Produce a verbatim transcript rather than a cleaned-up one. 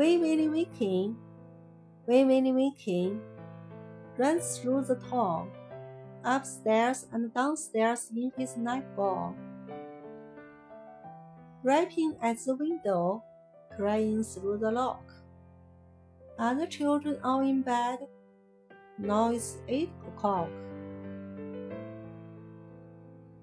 Wee Willie Winkie, Wee Willie Winkie, runs through the town, upstairs and downstairs in his nightgown, rapping at the window, crying through the lock. Are the children all in bed? Now it's eight o'clock.